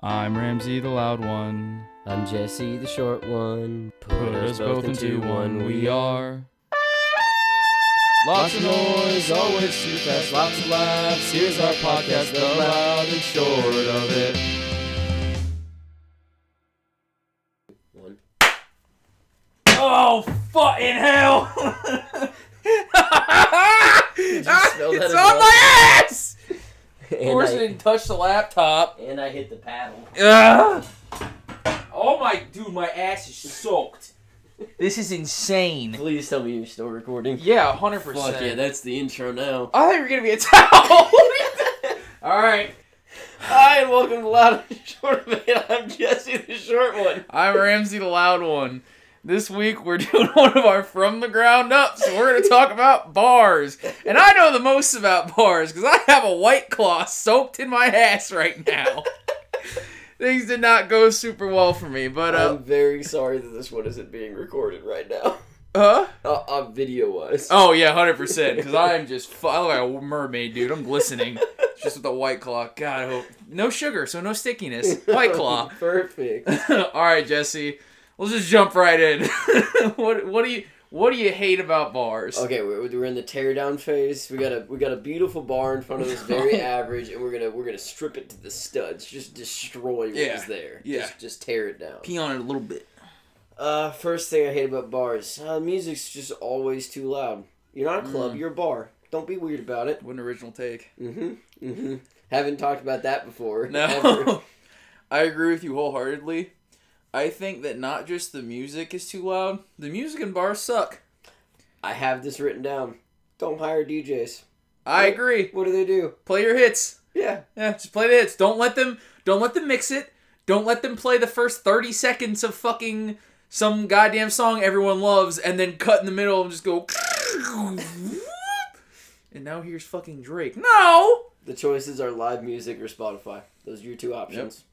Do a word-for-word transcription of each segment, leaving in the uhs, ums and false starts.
I'm Ramsey, the loud one. I'm Jesse, the short one. Put, Put us both, both into one, we are. Lots of noise, always too fast, lots of laughs. Here's our podcast, the loud and short of it. One. Oh, fucking hell! Did you smell that? It's on well? My ass! Of course, I didn't touch the laptop. And I hit the paddle. Ugh. Oh my, dude, my ass is soaked. This is insane. Please tell me you're still recording. Yeah, one hundred percent. Fuck yeah, that's the intro now. I thought you were going to be a towel. Alright. Hi, and welcome to Loud and Short Man. I'm Jesse the Short One. I'm Ramsey the Loud One. This week, we're doing one of our From the Ground Up, so we're going to talk about bars. And I know the most about bars, because I have a White Claw soaked in my ass right now. Things did not go super well for me, but... Uh, I'm very sorry that this one isn't being recorded right now. Huh? Uh, uh, video-wise. Oh, yeah, one hundred percent, because I'm just... Fu- I look like a mermaid, dude. I'm glistening. Just with a White Claw. God, I hope... No sugar, so no stickiness. White Claw. Perfect. All right, Jesse. Let's just jump right in. what what do you what do you hate about bars? Okay, we're, we're in the teardown phase. We got a we got a beautiful bar in front of us, very average, and we're gonna we're gonna strip it to the studs, just destroy what yeah. is there. Yeah. Just just tear it down. Pee on it a little bit. Uh, first thing I hate about bars, uh, music's just always too loud. You're not a club, mm. you're a bar. Don't be weird about it. What an original take. Mm-hmm. Mm-hmm. Haven't talked about that before. No. Ever. I agree with you wholeheartedly. I think that not just the music is too loud, the music in bars suck. I have this written down. Don't hire D Js. I what, agree. What do they do? Play your hits. Yeah. Yeah, just play the hits. Don't let them don't let them mix it. Don't let them play the first thirty seconds of fucking some goddamn song everyone loves and then cut in the middle and just go and now here's fucking Drake. No! The choices are live music or Spotify. Those are your two options. Yep.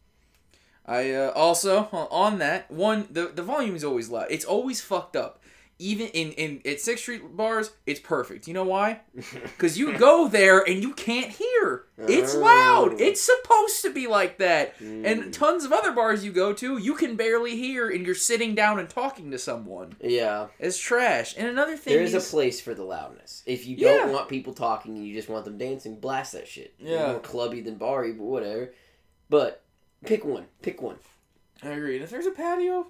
I uh, also, on that, one, the, the volume is always loud. It's always fucked up. Even in, in at Sixth Street bars, it's perfect. You know why? Because you go there and you can't hear. It's loud. It's supposed to be like that. Mm. And tons of other bars you go to, you can barely hear and you're sitting down and talking to someone. Yeah. It's trash. And another thing is... There's a place for the loudness. If you don't yeah. want people talking and you just want them dancing, blast that shit. Yeah. More clubby than bar-y, but whatever. But... Pick one. Pick one. I agree. And if there's a patio,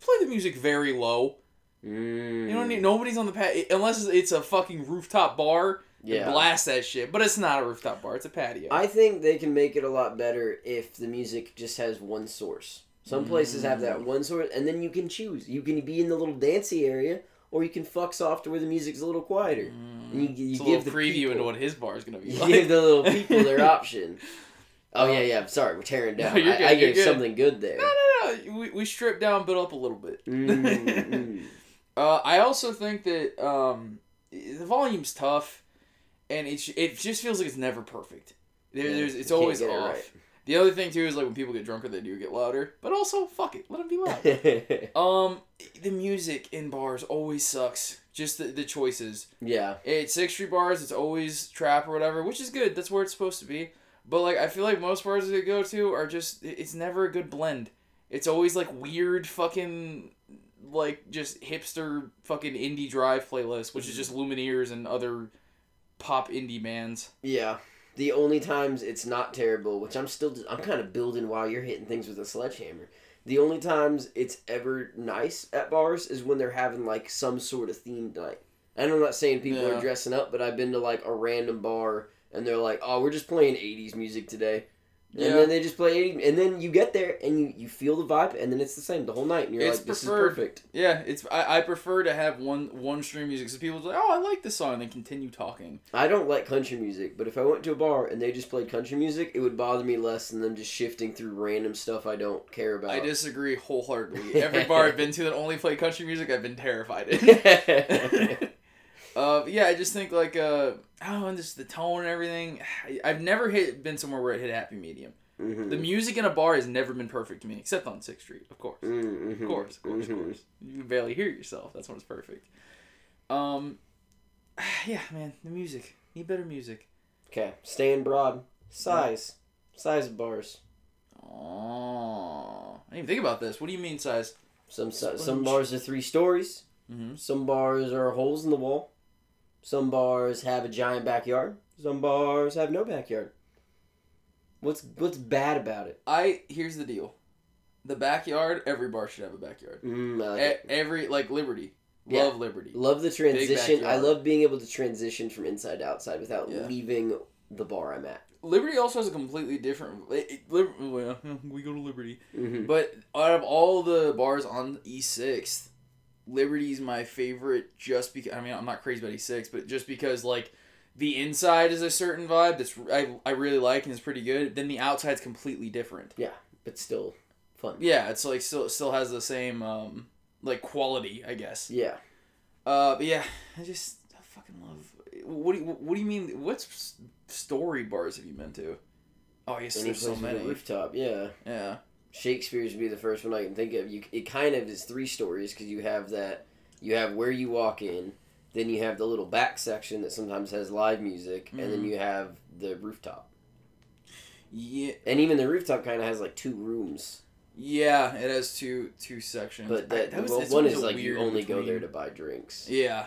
play the music very low. Mm. You don't need... Nobody's on the patio. Unless it's a fucking rooftop bar. Yeah. Blast that shit. But it's not a rooftop bar. It's a patio. I think they can make it a lot better if the music just has one source. Some mm. places have that one source. And then you can choose. You can be in the little dancey area... Or you can fuck soft to where the music's a little quieter. Mm. And you, you it's give a little the preview people, into what his bar is going to be like. You give the little people their option. Oh, yeah, yeah. I'm sorry. We're tearing down. No, good, I, I gave good. something good there. No, no, no. We, we stripped down, built up a little bit. mm, mm. Uh, I also think that um, the volume's tough, and it it just feels like it's never perfect. There, yeah, there's It's always off. Right. The other thing, too, is like when people get drunker, they do get louder. But also, fuck it. Let them be loud. um, the music in bars always sucks. Just the, the choices. Yeah. At Sixth Street bars, it's always trap or whatever, which is good. That's where it's supposed to be. But, like, I feel like most bars that I go to are just... It's never a good blend. It's always, like, weird fucking... Like, just hipster fucking indie drive playlist, which mm-hmm. is just Lumineers and other pop indie bands. Yeah. The only times it's not terrible, which I'm still... I'm kind of building while you're hitting things with a sledgehammer. The only times it's ever nice at bars is when they're having, like, some sort of themed night. And I'm not saying people yeah. are dressing up, but I've been to, like, a random bar... And they're like, oh, we're just playing eighties music today. And yeah. then they just play eighties. And then you get there, and you, you feel the vibe, and then it's the same the whole night. And you're it's like, this preferred. Is perfect. Yeah, it's I, I prefer to have one one stream music. So people are like, oh, I like this song, and they continue talking. I don't like country music, but if I went to a bar and they just played country music, it would bother me less than them just shifting through random stuff I don't care about. I disagree wholeheartedly. Every bar I've been to that only played country music, I've been terrified in. Uh, yeah, I just think, like, uh, oh, and just the tone and everything. I've never hit been somewhere where it hit a happy medium. Mm-hmm. The music in a bar has never been perfect to me, except on Sixth Street, of course. Mm-hmm. Of course, of course, mm-hmm. of course. You can barely hear yourself. That's when it's perfect. Um, yeah, man, the music. Need better music. Okay, staying broad. Size. Yeah. Size of bars. Oh, I didn't even think about this. What do you mean size? Some sponge. Some bars are three stories. Mm-hmm. Some bars are holes in the wall. Some bars have a giant backyard. Some bars have no backyard. What's what's bad about it? I here's the deal. The backyard, every bar should have a backyard. Mm, I like it. Every, like Liberty. Love yeah. Liberty. Love the transition. I love being able to transition from inside to outside without yeah. leaving the bar I'm at. Liberty also has a completely different... It, it, Liber, well, we go to Liberty. Mm-hmm. But out of all the bars on E six, Liberty's my favorite just because... I mean, I'm not crazy about E six, but just because, like, the inside is a certain vibe that's I, I really like and is pretty good. Then the outside's completely different. Yeah, but still... fun. Yeah, it's like still still has the same um, like quality, I guess. Yeah. Uh, but yeah, I just I fucking love. What do you, what do you mean? What story bars have you been to? Oh, yes, there's so many. Rooftop, yeah, yeah. Shakespeare's would be the first one I can think of. You it kind of is three stories because you have that you have where you walk in, then you have the little back section that sometimes has live music, mm-hmm. and then you have the rooftop. Yeah. And even the rooftop kind of has like two rooms. Yeah, it has two two sections. But that, I, that was, well, one is like you only go there to buy drinks. Yeah,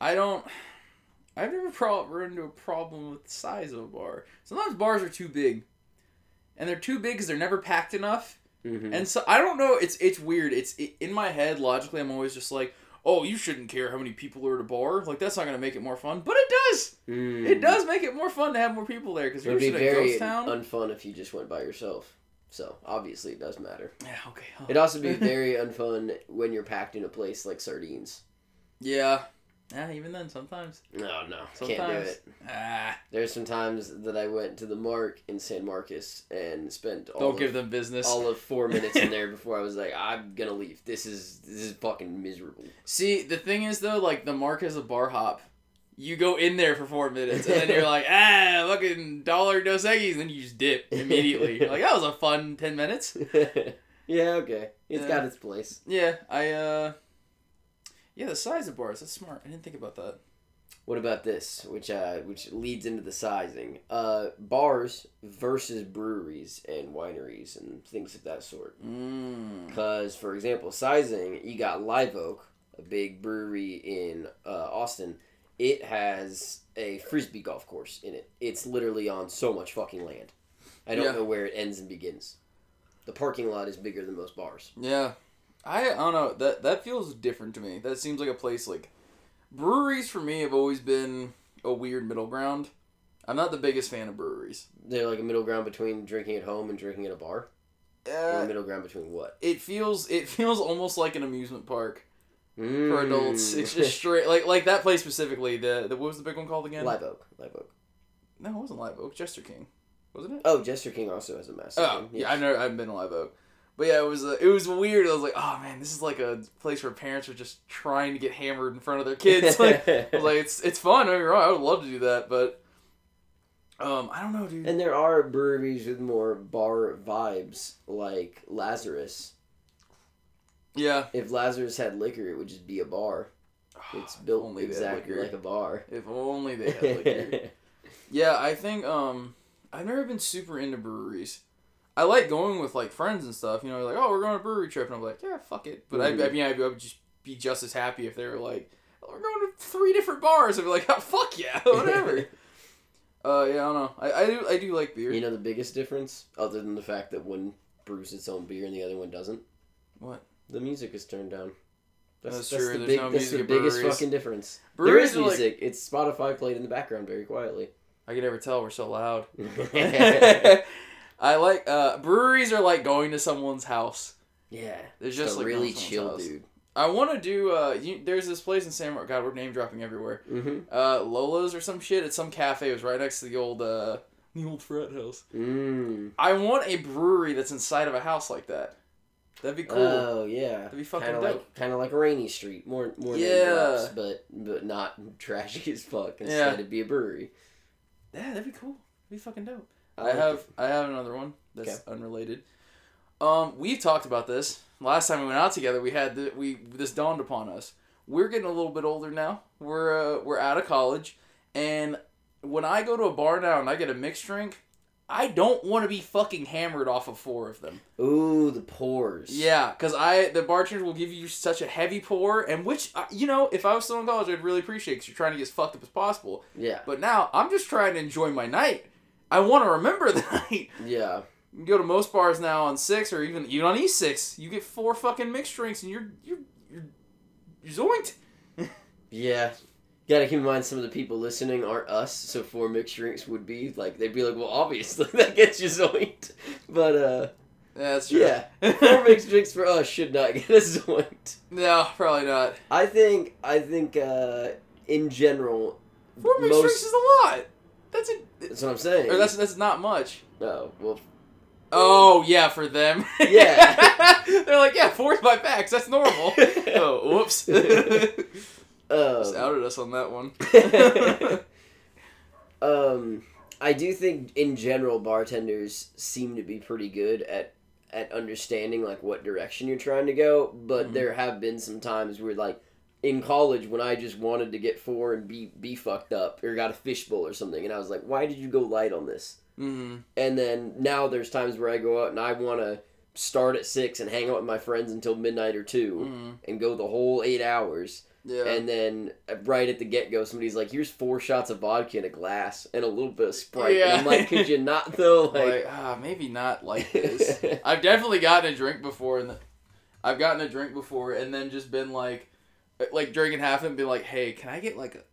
I don't. I've never pro- run into a problem with the size of a bar. Sometimes bars are too big, and they're too big because they're never packed enough. Mm-hmm. And so I don't know. It's it's weird. It's it, in my head logically. I'm always just like, oh, you shouldn't care how many people are at a bar. Like that's not gonna make it more fun. But it does. Mm. It does make it more fun to have more people there because it'd be very unfun if you just went by yourself. So, obviously, it does matter. Yeah, okay. Huh. It'd also be very unfun when you're packed in a place like Sardines. Yeah. Yeah, even then, sometimes. No, no. Sometimes. Can't do it. Ah. There's some times that I went to the Mark in San Marcos and spent all Don't of, give them business. all of four minutes in there before I was like, I'm gonna leave. This is this is fucking miserable. See, the thing is, though, like, the Mark is a bar hop. You go in there for four minutes, and then you're like, ah, fucking dollar Dos Equis, and then you just dip immediately. You're like, that was a fun ten minutes. Yeah, okay. It's uh, got its place. Yeah, I, uh... yeah, the size of bars, that's smart. I didn't think about that. What about this, which, uh, which leads into the sizing? Uh, bars versus breweries and wineries and things of that sort. Because, mm. for example, sizing, you got Live Oak, a big brewery in uh, Austin. It has a frisbee golf course in it. It's literally on so much fucking land. I don't yeah. know where it ends and begins. The parking lot is bigger than most bars. Yeah. I, I don't know. That that feels different to me. That seems like a place like... Breweries for me have always been a weird middle ground. I'm not the biggest fan of breweries. They're like a middle ground between drinking at home and drinking at a bar? Uh, or a middle ground between what? It feels it feels almost like an amusement park. Mm. For adults, it's just straight like like that place specifically. The the what was the big one called again? Live Oak. Live Oak. No, it wasn't Live Oak. Jester King, wasn't it? Oh, Jester King also has a massive. Oh, yes. yeah, I never, I haven't been to Live Oak, but yeah, it was uh, it was weird. I was like, oh man, this is like a place where parents are just trying to get hammered in front of their kids. Like, I was like it's it's fun. I mean, I would love to do that, but um, I don't know, dude. And there are breweries with more bar vibes, like Lazarus. Yeah. If Lazarus had liquor, it would just be a bar. It's oh, built exactly like a bar. If only they had liquor. Yeah, I think, um, I've never been super into breweries. I like going with, like, friends and stuff. You know, like, oh, we're going on a brewery trip. And I'm like, yeah, fuck it. But mm-hmm. I, I mean, I would just be just as happy if they were like, oh, we're going to three different bars. I'd be like, oh, fuck yeah, whatever. uh, yeah, I don't know. I, I, do, I do like beer. You know the biggest difference, other than the fact that one brews its own beer and the other one doesn't? What? The music is turned down. That's, that's, that's true. The, big, no that's the biggest fucking difference. Breweries there is music. Like, it's Spotify played in the background very quietly. I can never tell. We're so loud. I like... Uh, breweries are like going to someone's house. Yeah. It's just like really chill, house. Dude. I want to do... Uh, you, there's this place in San Marcos. God, we're name dropping everywhere. Mm-hmm. Uh, Lola's or some shit. It's some cafe. It was right next to the old... Uh, the old frat house. Mm. I want a brewery that's inside of a house like that. That'd be cool. Oh, yeah. That'd be fucking kinda dope. Like, kind of like a rainy street. More more yeah. than drops, but, but not trashy as fuck. Instead, yeah. it'd be a brewery. Yeah, that'd be cool. That'd be fucking dope. I, I have it. I have another one that's okay. unrelated. Um, we've talked about this. Last time we went out together, we had the, we this dawned upon us. We're getting a little bit older now. We're uh, we're out of college, and when I go to a bar now and I get a mixed drink, I don't want to be fucking hammered off of four of them. Ooh, the pours. Yeah, because I the bartenders will give you such a heavy pour, and which, you know, if I was still in college, I'd really appreciate it because you're trying to get as fucked up as possible. Yeah. But now, I'm just trying to enjoy my night. I want to remember the night. Yeah. You go to most bars now on six, or even even on E six, you get four fucking mixed drinks, and you're, you're, you're, you're zoinked. Yeah. Gotta keep in mind some of the people listening aren't us, so four mixed drinks would be, like, they'd be like, well, obviously, that gets you zoinked. But, uh... Yeah, that's true. Yeah. Four mixed drinks for us should not get us zoinked. No, probably not. I think, I think, uh, in general... Four mixed most... drinks is a lot! That's a... That's what I'm saying. Or that's, that's not much. No, well... Oh, yeah, for them. Yeah. They're like, yeah, four's my max, that's normal. Oh, whoops. Um, Just outed us on that one. um, I do think, in general, bartenders seem to be pretty good at, at understanding, like, what direction you're trying to go, but mm-hmm. there have been some times where, like, in college when I just wanted to get four and be, be fucked up, or got a fishbowl or something, and I was like, why did you go light on this? Mm-hmm. And then now there's times where I go out and I want to start at six and hang out with my friends until midnight or two, mm-hmm. and go the whole eight hours... Yeah. And then right at the get-go, somebody's like, here's four shots of vodka in a glass and a little bit of Sprite. Yeah. And I'm like, could you not, though? Like, like ah, maybe not like this. I've definitely gotten a drink before. and the, I've gotten a drink before and then just been like, like drinking half of it and been like, hey, can I get like a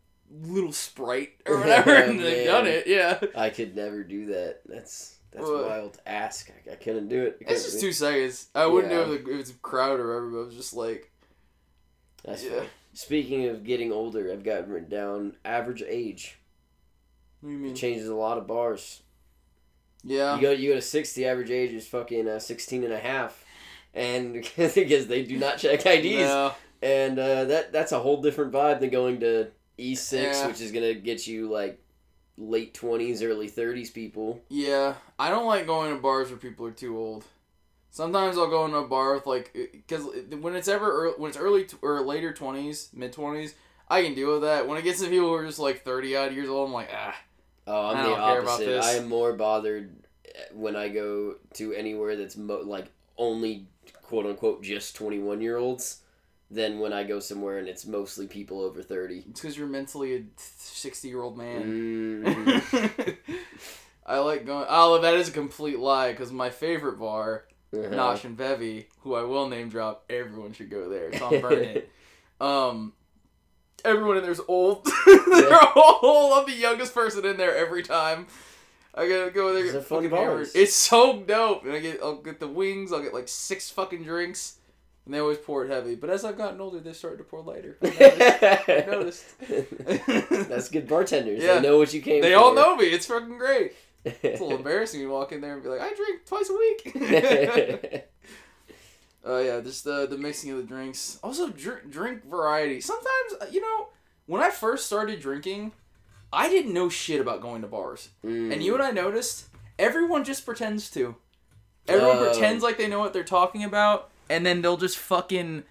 little Sprite or whatever? And they've done it, yeah. I could never do that. That's... That's well, wild to ask. I, I couldn't do it. Couldn't it's just be. two seconds. I wouldn't yeah. do it if it's a crowd or whatever, but I was just like... That's yeah. funny. Speaking of getting older, I've got written down average age. What do you mean? It changes a lot of bars. Yeah. You go you go to six, the average age is fucking uh, sixteen and a half. And because they do not check I Ds. No. And uh, that that's a whole different vibe than going to E six, yeah. which is going to get you like late twenties, early thirties people. Yeah. I don't like going to bars where people are too old. Sometimes I'll go into a bar with like, because when it's ever early, when it's early t- or later twenties, mid twenties, I can deal with that. When it gets to people who are just like thirty odd years old, I'm like, ah. Oh, I'm I don't the care opposite. About this. I am more bothered when I go to anywhere that's mo- like only quote unquote just twenty-one year olds, than when I go somewhere and it's mostly people over thirty. It's because you're mentally a sixty year old man. Mm. I like going. Oh, that is a complete lie. Because my favorite bar. Uh-huh. Nosh and Bevy, who I will name drop, everyone should go there. Tom Burnett. Um, everyone in there's old. They're yeah. old. I'm the youngest person in there every time. I gotta go there. It's a funny bar. It's so dope. And I get, I'll get the wings. I'll get like six fucking drinks, and they always pour it heavy. But as I've gotten older, they started to pour lighter. I noticed. I noticed. That's good bartenders. Yeah. They know what you came. They for. all know me. It's fucking great. It's a little embarrassing to walk in there and be like, I drink twice a week. Oh, uh, yeah, just the, the mixing of the drinks. Also, dr- drink variety. Sometimes, you know, when I first started drinking, I didn't know shit about going to bars. Mm. And you and I noticed, everyone just pretends to. Everyone oh. pretends like they know what they're talking about, and then they'll just fucking...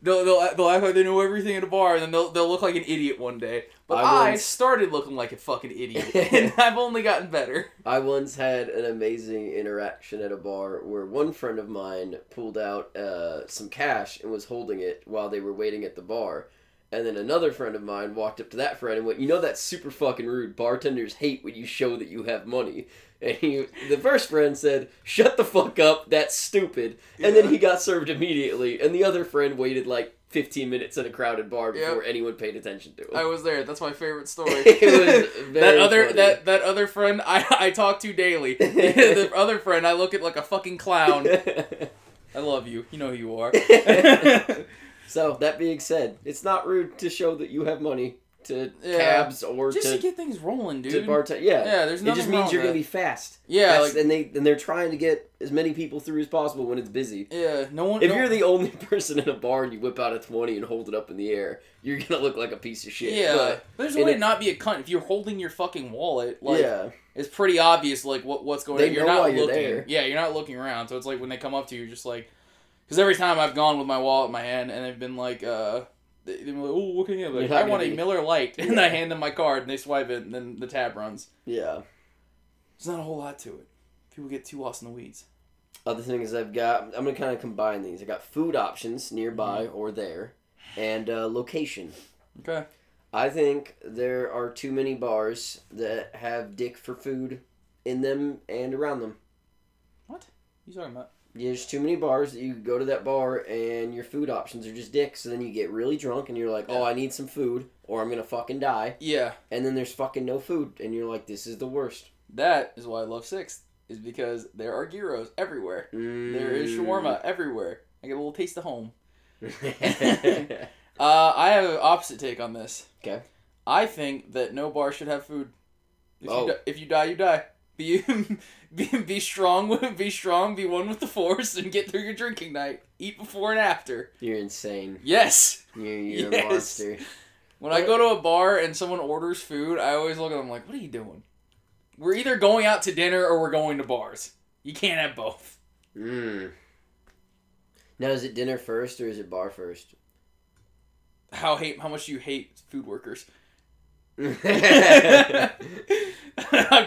They'll, they'll, they'll act like they know everything at a bar, and then they'll, they'll look like an idiot one day. But I, I once, started looking like a fucking idiot, and I've only gotten better. I once had an amazing interaction at a bar where one friend of mine pulled out uh, some cash and was holding it while they were waiting at the bar. And then another friend of mine walked up to that friend and went, you know that's super fucking rude. Bartenders hate when you show that you have money. And he, the first friend said, shut the fuck up, that's stupid. And yeah. then he got served immediately. And the other friend waited like fifteen minutes at a crowded bar before yep. anyone paid attention to him. I was there. That's my favorite story. It was very that other funny. That, that other friend I, I talk to daily. The other friend I look at like a fucking clown. I love you. You know who you are. So, that being said, it's not rude to show that you have money to yeah. cabs or just to... Just to get things rolling, dude. To bartend. Yeah. Yeah, there's nothing It just means you're going to be fast. Yeah. Like, and, they, and they're trying to get as many people through as possible when it's busy. Yeah. No one. If no, you're the only person in a bar and you whip out a twenty and hold it up in the air, you're going to look like a piece of shit. Yeah. But there's a way to not be a cunt. If you're holding your fucking wallet, like... Yeah. It's pretty obvious, like, what what's going on. You're not looking. There. Yeah, you're not looking around. So, it's like when they come up to you, you're just like... Because every time I've gone with my wallet in my hand, and they've been like, uh, they've been like, oh, what can you have? Like, I want a Miller Lite, and I hand them my card, and they swipe it, and then the tab runs. Yeah. There's not a whole lot to it. People get too lost in the weeds. Other thing is I've got, I'm going to kind of combine these. I've got food options nearby mm-hmm. or there, and uh, location. Okay. I think there are too many bars that have dick for food in them and around them. What? What are you talking about? There's too many bars that you go to that bar and your food options are just dick, so then you get really drunk and you're like, oh, I need some food or I'm going to fucking die. Yeah. And then there's fucking no food and you're like, this is the worst. That is why I love Sixth, is because there are gyros everywhere. Mm. There is shawarma everywhere. I get a little taste of home. uh, I have an opposite take on this. Okay. I think that no bar should have food. If, oh. you, di- if you die, you die. Be, be be strong, be strong, be one with the force, and get through your drinking night. Eat before and after. You're insane. Yes. You're, you're yes. a monster. When what? I go to a bar and someone orders food, I always look at them like, what are you doing? We're either going out to dinner or we're going to bars. You can't have both. Mm. Now, is it dinner first or is it bar first? How hate? How much do you hate food workers? I've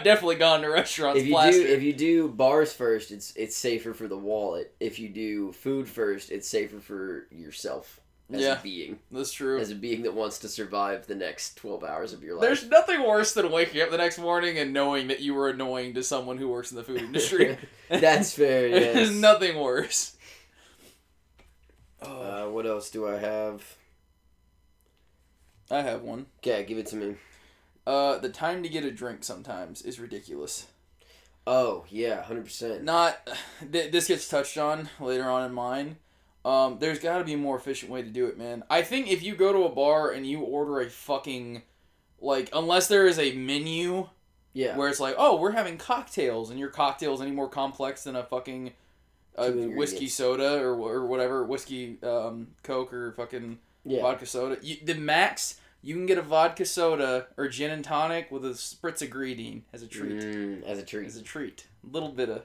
definitely gone to restaurants. If you plastered. do, if you do bars first, it's it's safer for the wallet. If you do food first, it's safer for yourself. As yeah, a being. That's true. As a being that wants to survive the next twelve hours of your life. There's nothing worse than waking up the next morning and knowing that you were annoying to someone who works in the food industry. That's fair, yes. There's nothing worse. Oh. Uh, what else do I have? I have one. Okay, give it to me. Uh, the time to get a drink sometimes is ridiculous. Oh, yeah, one hundred percent. Not... Th- this gets touched on later on in mine. Um, there's got to be a more efficient way to do it, man. I think if you go to a bar and you order a fucking, like, unless there is a menu, yeah, where it's like, oh, we're having cocktails, and your cocktail's any more complex than a fucking uh, whiskey soda or or whatever, whiskey um, Coke or fucking yeah. vodka soda. You, the max, you can get a vodka soda or gin and tonic with a spritz of green as a treat. Mm, as a treat. As a treat. A little bit of...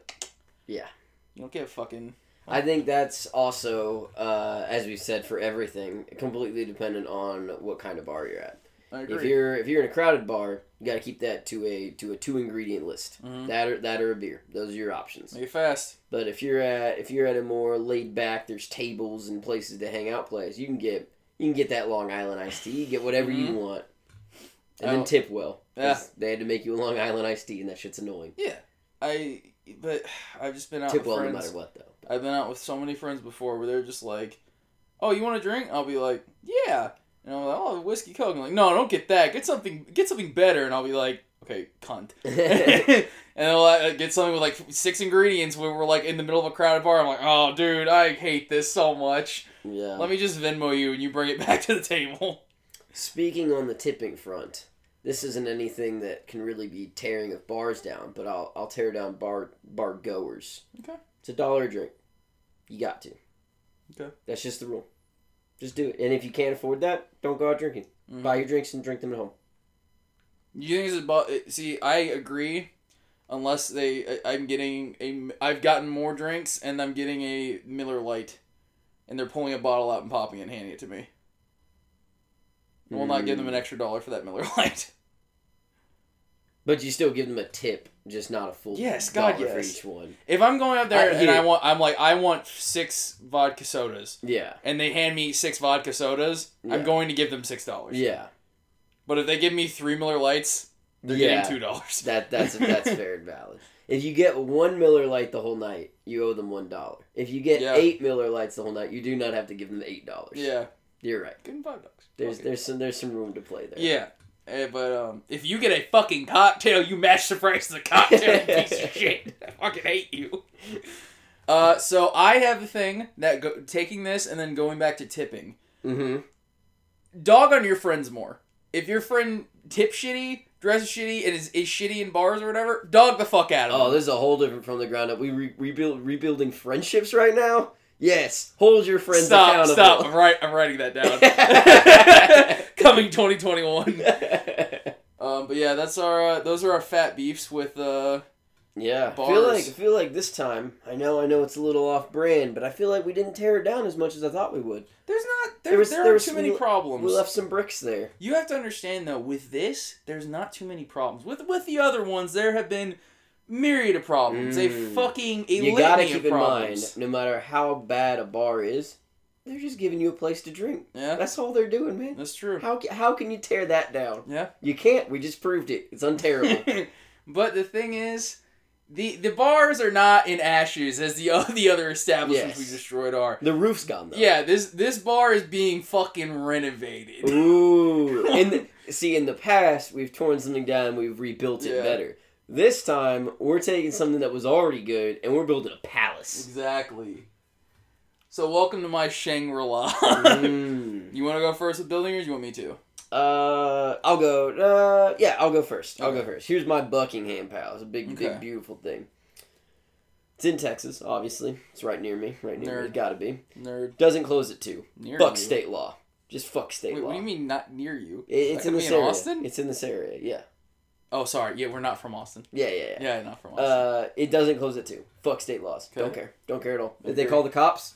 Yeah. You don't get a fucking... I think that's also, uh, as we've said, for everything, completely dependent on what kind of bar you're at. I agree. If you're if you're in a crowded bar, you got to keep that to a to a two ingredient list. Mm-hmm. That or that or a beer. Those are your options. Make it fast. But if you're at if you're at a more laid back, there's tables and places to hang out. Place you can get you can get that Long Island iced tea. You get whatever mm-hmm. you want, and oh. then tip well. Yeah. They had to make you a Long Island iced tea, and that shit's annoying. Yeah, I but I've just been out tip with well friends. No matter what though. I've been out with so many friends before where they're just like, oh, you want a drink? I'll be like, yeah. And I'm like, oh, whiskey Coke. I'm like, no, don't get that. Get something get something better. And I'll be like, okay, cunt. And I'll uh, get something with like six ingredients when we're like in the middle of a crowded bar. I'm like, oh, dude, I hate this so much. Yeah. Let me just Venmo you and you bring it back to the table. Speaking on the tipping front, this isn't anything that can really be tearing of bars down, but I'll I'll tear down bar bar goers. Okay. It's a dollar a drink. You got to. Okay. That's just the rule. Just do it. And if you can't afford that, don't go out drinking. Mm-hmm. Buy your drinks and drink them at home. You think it's about... See, I agree. Unless they... I'm getting a... I've gotten more drinks and I'm getting a Miller Lite. And they're pulling a bottle out and popping it and handing it to me. I will mm. not give them an extra dollar for that Miller Lite. But you still give them a tip, just not a full yes, God, dollar yes. for each one. If I'm going out there I, and I want, I'm like, I want six vodka sodas. Yeah. And they hand me six vodka sodas, yeah. I'm going to give them six dollars. Yeah. But if they give me three Miller Lights, they're yeah. getting two dollars. That that's that's fair and valid. If you get one Miller Light the whole night, you owe them one dollar. If you get yeah. eight Miller Lights the whole night, you do not have to give them eight dollars. Yeah. You're right. Give them five bucks. There's okay. there's some there's some room to play there. Yeah. Hey, but um, if you get a fucking cocktail, you match the price of the cocktail, piece of shit. I fucking hate you. Uh, so I have a thing that go- taking this and then going back to tipping. Mm-hmm. Dog on your friends more. If your friend tips shitty, dresses shitty, and is, is shitty in bars or whatever, dog the fuck out of them. Oh, this is a whole different from the ground up. We re- rebuild rebuilding friendships right now. Yes, hold your friends stop, accountable. Stop, stop. I'm, right, I'm writing that down. Coming twenty twenty-one. um, but yeah, that's our. Uh, those are our fat beefs with. Uh, yeah, bars. I feel like I feel like this time. I know, I know, it's a little off brand, but I feel like we didn't tear it down as much as I thought we would. There's not. There, there was. There, there are was too many problems. We left some bricks there. You have to understand though. With this, there's not too many problems. With with the other ones, there have been myriad of problems. Mm. A fucking a you gotta keep in problems. Mind, no matter how bad a bar is, they're just giving you a place to drink. Yeah, that's all they're doing, man. That's true. How how can you tear that down? Yeah, you can't. We just proved it. It's unterrible. But the thing is, the the bars are not in ashes as the the other establishments yes. we destroyed are. The roof's gone though. Yeah, this this bar is being fucking renovated. Ooh, and see, in the past we've torn something down, and we've rebuilt it yeah. better. This time, we're taking something that was already good, and we're building a palace. Exactly. So, welcome to my Shangri-La. Mm. You want to go first with building, or do you want me to? Uh, I'll go, uh, yeah, I'll go first. Okay. I'll go first. Here's my Buckingham Palace, a big, okay. big, beautiful thing. It's in Texas, obviously. It's right near me, right near Nerd. me. It's gotta be. Nerd. Doesn't close at two. Near Fuck you. State law. Just fuck state Wait, law. What do you mean not near you? It, it's in this area. In Austin? It's in this area, yeah. Oh, sorry. Yeah, we're not from Austin. Yeah, yeah, yeah. Yeah, not from Austin. Uh, it doesn't close at two. Fuck state laws. Okay. Don't care. Don't care at all. If they call the cops,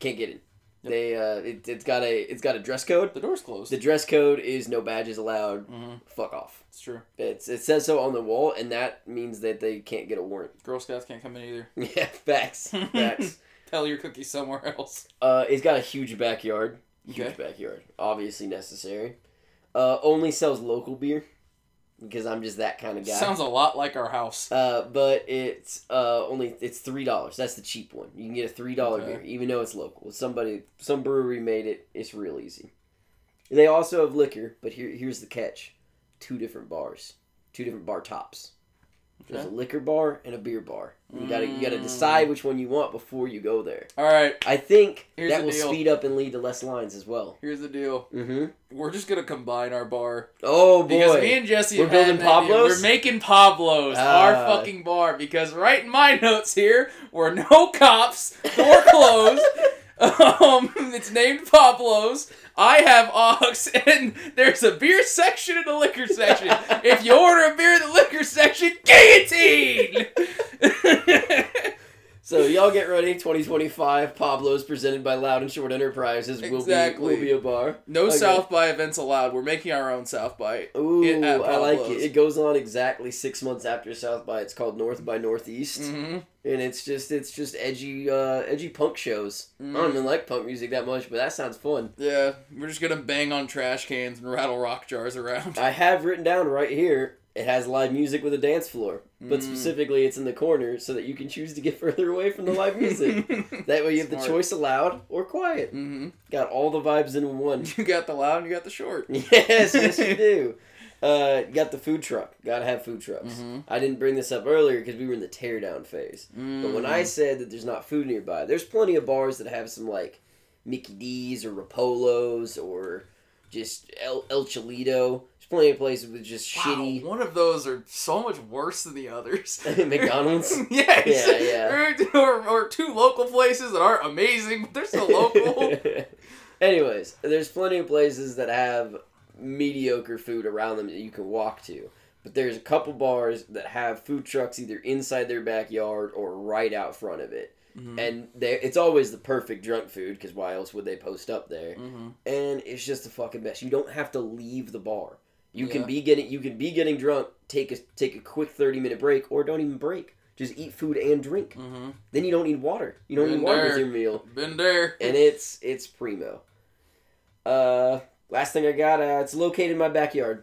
can't get in. Yep. They, uh, it, it's got a, it's got a dress code. The door's closed. The dress code is no badges allowed. Mm-hmm. Fuck off. It's true. It's it says so on the wall, and that means that they can't get a warrant. Girl Scouts can't come in either. Yeah, facts. Facts. Tell your cookies somewhere else. Uh, it's got a huge backyard. Huge okay. backyard. Obviously necessary. Uh, only sells local beer. Because I'm just that kind of guy. Sounds a lot like our house. Uh, but it's uh only it's three dollars. That's the cheap one. You can get a three dollar okay. beer, even though it's local. Somebody, some brewery made it. It's real easy. They also have liquor, but here here's the catch: two different bars, two different bar tops. Okay. There's a liquor bar and a beer bar. You gotta you gotta decide which one you want before you go there. All right. I think here's that will deal. Speed up and lead to less lines as well. Here's the deal. Mm-hmm. We're just gonna combine our bar. Oh boy! Because me and Jesse we're building Pablo's. We're making Pablo's uh, our fucking bar because right in my notes here were no cops, door closed. Um, it's named Pablo's. I have Ox, and there's a beer section and a liquor section. If you order a beer in the liquor section, guillotine! So y'all get ready. twenty twenty-five Pablo's presented by Loud and Short Enterprises will exactly. be will be a bar. No okay. South by events allowed. We're making our own South by. Ooh, in, I like it. It goes on exactly six months after South by. It's called North by Northeast. Mm-hmm. And it's just it's just edgy uh, edgy punk shows. Mm. I don't even like punk music that much, but that sounds fun. Yeah, we're just gonna bang on trash cans and rattle rock jars around. I have written down right here. It has live music with a dance floor, but mm. specifically it's in the corner so that you can choose to get further away from the live music. That way you have Smart. the choice of loud or quiet. Mm-hmm. Got all the vibes in one. You got the loud and you got the short. Yes, yes you do. Uh, got the food truck. Gotta have food trucks. Mm-hmm. I didn't bring this up earlier because we were in the teardown phase. Mm-hmm. But when I said that there's not food nearby, there's plenty of bars that have some like Mickey D's or Rapolos or just El, El Cholito. There's plenty of places with just wow, shitty... One of those are so much worse than the others. McDonald's? Yes. Yeah, yeah. Or, or two local places that aren't amazing, but they're still local. Anyways, there's plenty of places that have mediocre food around them that you can walk to. But there's a couple bars that have food trucks either inside their backyard or right out front of it. Mm-hmm. And they, it's always the perfect drunk food, because why else would they post up there? Mm-hmm. And it's just a fucking mess. You don't have to leave the bar. You yeah. can be getting you can be getting drunk, take a take a quick thirty-minute break, or don't even break. Just eat food and drink. Mm-hmm. Then you don't need water. You don't Been need water there. with your meal. Been there. And it's it's primo. Uh, last thing I got, uh, it's located in my backyard.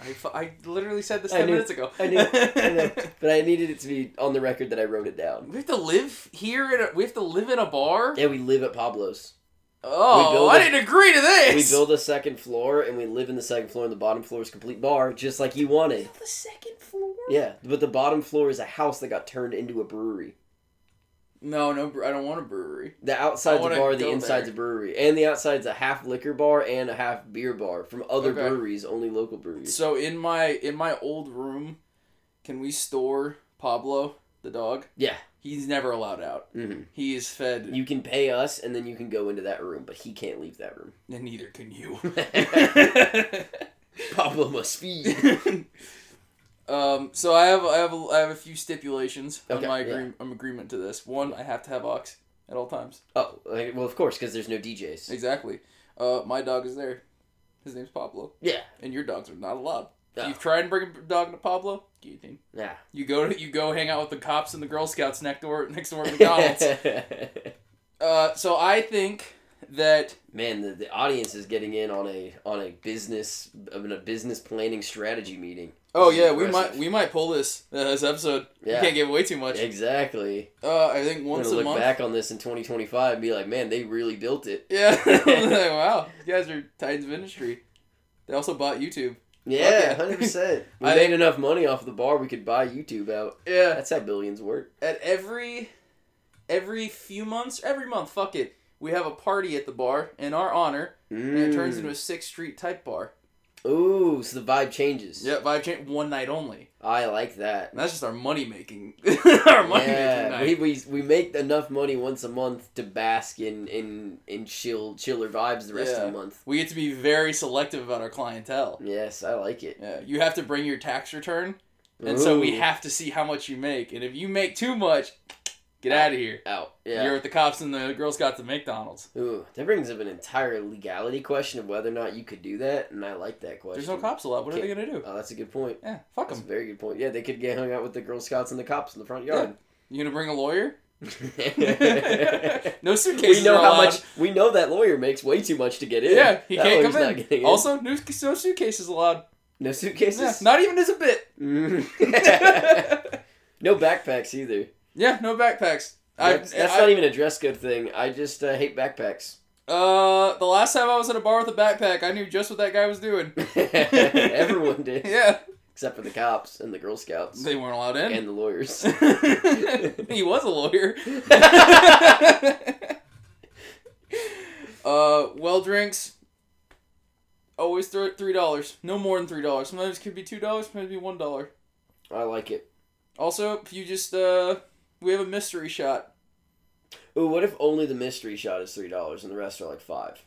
I, I literally said this ten knew, minutes ago. I knew, I know, but I needed it to be on the record that I wrote it down. We have to live here. In a, we have to live in a bar. Yeah, we live at Pablo's. Oh, a, I didn't agree to this. We build a second floor, and we live in the second floor, and the bottom floor is a complete bar, just like you wanted. Build the second floor? Yeah, but the bottom floor is a house that got turned into a brewery. No, no, I don't want a brewery. The outside's a bar, the inside's there. a brewery. And the outside's a half liquor bar and a half beer bar from other okay. breweries, only local breweries. So in my in my old room, can we store Pablo, the dog? Yeah. He's never allowed out. Mm-hmm. He is fed. You can pay us, and then you can go into that room, but he can't leave that room. And neither can you. Pablo must feed. Um, so I have I have a, I have a few stipulations okay, on my agree- yeah. um, agreement to this. One, I have to have Ox at all times. Oh, well, of course, because there's no D Js. Exactly. Uh, my dog is there. His name's Pablo. Yeah. And your dogs are not allowed. Oh. You've tried to bring a dog to Pablo? Guillotine. Yeah. You go to, you go hang out with the cops and the Girl Scouts next door next door at McDonald's. uh, so I think that man, the, the audience is getting in on a on a business on a business planning strategy meeting. Oh yeah, impressive. we might we might pull this uh, this episode. Yeah. We can't give away too much. Exactly. Uh, I think once I'm gonna a look month. Back on this in twenty twenty-five and be like, man, they really built it. Yeah. Like, wow, you guys are titans of industry. They also bought YouTube. Yeah, hundred percent. We I made think, enough money off the bar we could buy YouTube out. Yeah, that's how billions work. At every, every few months, every month, fuck it, we have a party at the bar in our honor, mm. and it turns into a Sixth Street type bar. Ooh, so the vibe changes. Yeah, vibe change one night only. I like that. And that's just our money making. Our money yeah, making night. We, we we make enough money once a month to bask in in, in chill chiller vibes the rest yeah. of the month. We get to be very selective about our clientele. Yes, I like it. Yeah, you have to bring your tax return, and Ooh. so we have to see how much you make. And if you make too much, get out of here. Out. Yeah. You're with the cops and the Girl Scouts at McDonald's. Ooh, that brings up an entire legality question of whether or not you could do that, and I like that question. There's no cops allowed. What okay. are they going to do? Oh, that's a good point. Yeah, fuck them. That's a very good point. Yeah, they could get hung out with the Girl Scouts and the cops in the front yard. Yeah. You going to bring a lawyer? No suitcases. We know how allowed. much. We know that lawyer makes way too much to get in. Yeah, he that can't come in. in. Also, no, no suitcases allowed. No suitcases? Yeah, not even as a bit. No backpacks either. Yeah, no backpacks. That's, I, that's I, not even a dress code thing. I just uh, hate backpacks. Uh, the last time I was at a bar with a backpack, I knew just what that guy was doing. Everyone did. Yeah. Except for the cops and the Girl Scouts. They weren't allowed in. And the lawyers. He was a lawyer. uh, well, drinks. Always throw three dollars. No more than three dollars. Sometimes it could be two dollars, sometimes it could be one dollar. I like it. Also, if you just... uh. We have a mystery shot. Ooh, what if only the mystery shot is three dollars and the rest are like five?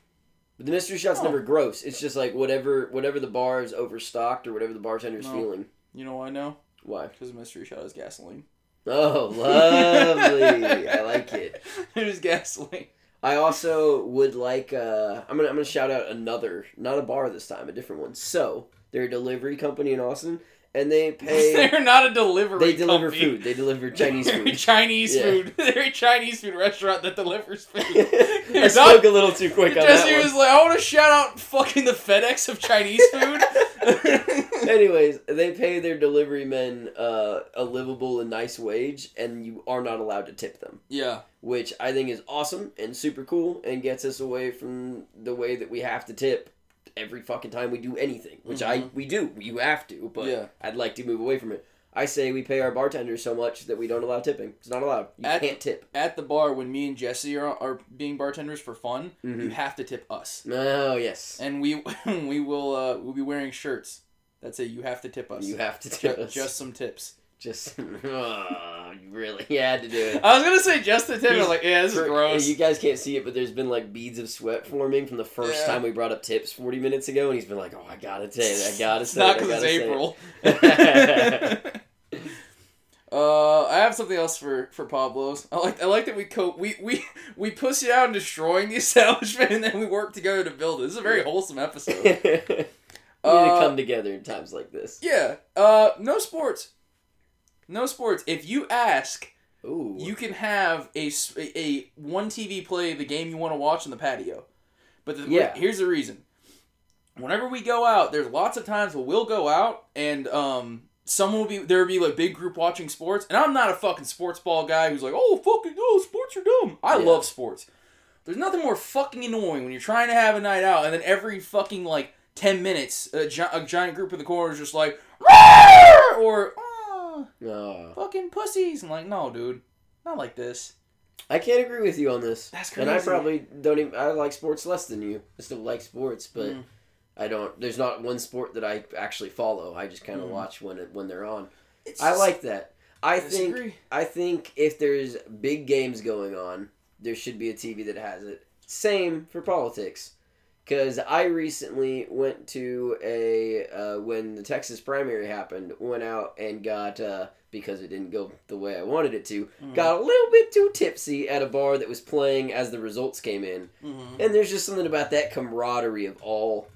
But the mystery shot's oh. never gross. It's just like whatever whatever the bar is overstocked or whatever the bartender's no. feeling. You know why now? Why? Because the mystery shot is gasoline. Oh, lovely. I like it. It is gasoline. I also would like, uh, I'm going I'm to shout out another, not a bar this time, a different one. So, they're a delivery company in Austin. And they pay... They're not a delivery They deliver company. food. They deliver Chinese They're food. Chinese yeah. food. They're a Chinese food restaurant that delivers food. I not, spoke a little too quick on Jesse that one. was like, I want to shout out fucking the FedEx of Chinese food. Anyways, they pay their delivery men uh, a livable and nice wage, and you are not allowed to tip them. Yeah. Which I think is awesome and super cool and gets us away from the way that we have to tip every fucking time we do anything, which mm-hmm. I we do. You have to, but yeah. I'd like to move away from it. I say we pay our bartenders so much that we don't allow tipping. It's not allowed. You at, can't tip. At the bar, when me and Jesse are are being bartenders for fun, mm-hmm. you have to tip us. Oh, yes. And we we will uh, we'll be wearing shirts that say you have to tip us. You have to tip just, us. Just some tips. Just, oh, you really had to do it. I was going to say just the tip. I was like, yeah, this is gross. You guys can't see it, but there's been like beads of sweat forming from the first yeah. time we brought up tips forty minutes ago, and he's been like, oh, I got to say it. I got to say it. It's not because it's April. It. uh, I have something else for, for Pablo's. I like I like that we co- we, we, we push it out in destroying the establishment, and then we work together to build it. This is a very wholesome episode. We need uh, to come together in times like this. Yeah. Uh, no sports. No sports. If you ask, Ooh. you can have a, a one T V play the game you want to watch on the patio. But the, yeah. here's the reason. Whenever we go out, there's lots of times where we'll go out and um, someone will be, there'll be like big group watching sports. And I'm not a fucking sports ball guy who's like, oh, fucking no, sports are dumb. I yeah. love sports. There's nothing more fucking annoying when you're trying to have a night out and then every fucking like ten minutes, a, gi- a giant group in the corner is just like, Roar! or... No. Fucking pussies. I'm like, no, dude. Not like this. I can't agree with you on this. That's crazy. And I probably don't even... I like sports less than you. I still like sports, but mm. I don't... There's not one sport that I actually follow. I just kind of mm. watch when it, when they're on. It's I like that. I disagree. think I think if there's big games going on, there should be a T V that has it. Same for politics. Because I recently went to a, uh, when the Texas primary happened, went out and got, uh, because it didn't go the way I wanted it to, mm-hmm. got a little bit too tipsy at a bar that was playing as the results came in. Mm-hmm. And there's just something about that camaraderie of all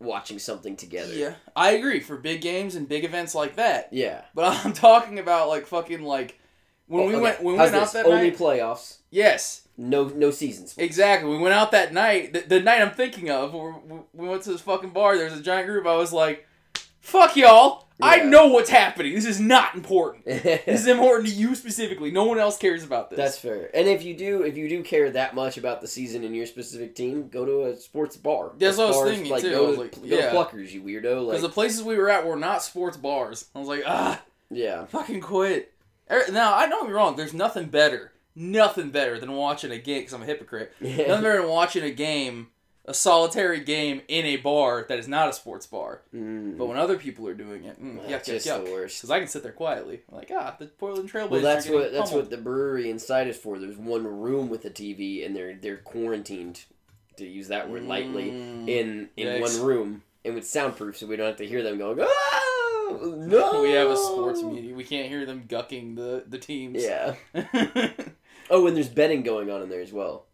watching something together. Yeah, I agree for big games and big events like that. Yeah, but I'm talking about like fucking like when oh, we okay. went when How's we went this? out that only night, playoffs. Yes. No, no seasons. Exactly. We went out that night. The, the night I'm thinking of, we went to this fucking bar. There's a giant group. I was like, "Fuck y'all! Yeah. I know what's happening. This is not important. This is important to you specifically. No one else cares about this." That's fair. And if you do, if you do care that much about the season in your specific team, go to a sports bar. That's what I was thinking like, too. Go, to, like, go yeah. to Pluckers, you weirdo. Because like, the places we were at were not sports bars. I was like, ah, yeah, fucking quit. Now I don't be wrong. There's nothing better. Nothing better than watching a game, because I'm a hypocrite. Yeah. Nothing better than watching a game, a solitary game in a bar that is not a sports bar. Mm. But when other people are doing it, mm, well, yuck, yuck, yuck. Because I can sit there quietly. I'm like, ah, the Portland Trailblazers well, that's are getting what pummeled. That's what the brewery inside is for. There's one room with a T V, and they're they're quarantined, to use that word lightly, mm. in, in one room. And it's soundproof, so we don't have to hear them going, ah! No! We have a sports meeting. We can't hear them gucking the, the teams. Yeah. Oh, and there's betting going on in there as well.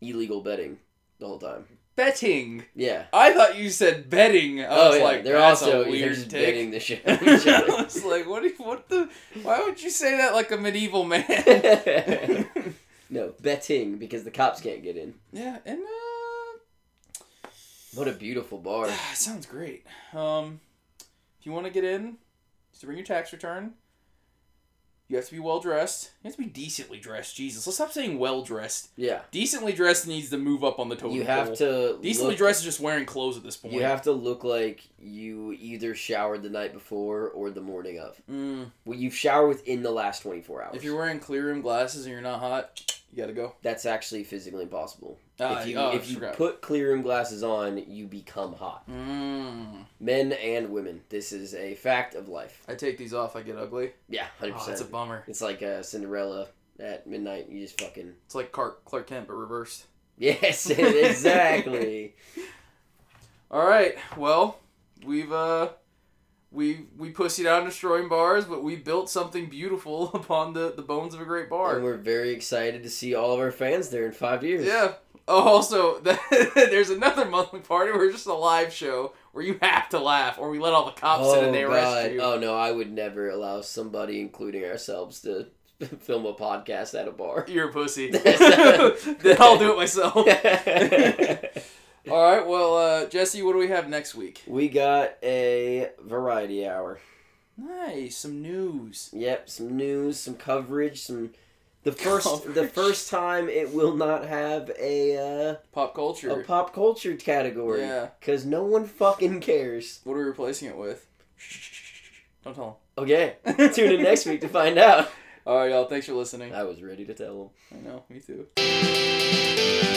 Illegal betting the whole time. Betting? Yeah. I thought you said betting. I oh, was yeah. like, they're that's also a weird just betting the shit. I was like, what, do you, what the... Why would you say that like a medieval man? No, betting, because the cops can't get in. Yeah, and uh... What a beautiful bar. It sounds great. Um... If you want to get in, just bring your tax return. You have to be well-dressed. You have to be decently dressed. Jesus, let's stop saying well-dressed. Yeah. Decently dressed needs to move up on the totem pole. You have to... Decently look, dressed is just wearing clothes at this point. You have to look like you either showered the night before or the morning of. Mm. Well, you've showered within the last twenty-four hours. If you're wearing clear rim glasses and you're not hot, you gotta go. That's actually physically impossible. Ah, if you, oh, if you put clear rim glasses on, you become hot. Mm. Men and women. This is a fact of life. I take these off, I get ugly. Yeah, one hundred percent. Oh, that's a bummer. It's like a Cinderella at midnight. You just fucking... It's like Clark, Clark Kent, but reversed. Yes, exactly. All right, well, we've... uh. We we pussied out destroying bars, but we built something beautiful upon the, the bones of a great bar. And we're very excited to see all of our fans there in five years. Yeah. Oh, also, the, there's another monthly party where it's just a live show where you have to laugh, or we let all the cops oh, in and they God. arrest you. Oh, no, I would never allow somebody, including ourselves, to film a podcast at a bar. You're a pussy. Then I'll do it myself. All right, well, uh, Jesse, what do we have next week? We got a variety hour. Nice, some news. Yep, some news, some coverage, some the first coverage. the first time it will not have a uh, pop culture a pop culture category. Yeah, because no one fucking cares. What are we replacing it with? Don't tell them. Okay, tune in next week to find out. All right, y'all, thanks for listening. I was ready to tell them. I know, me too.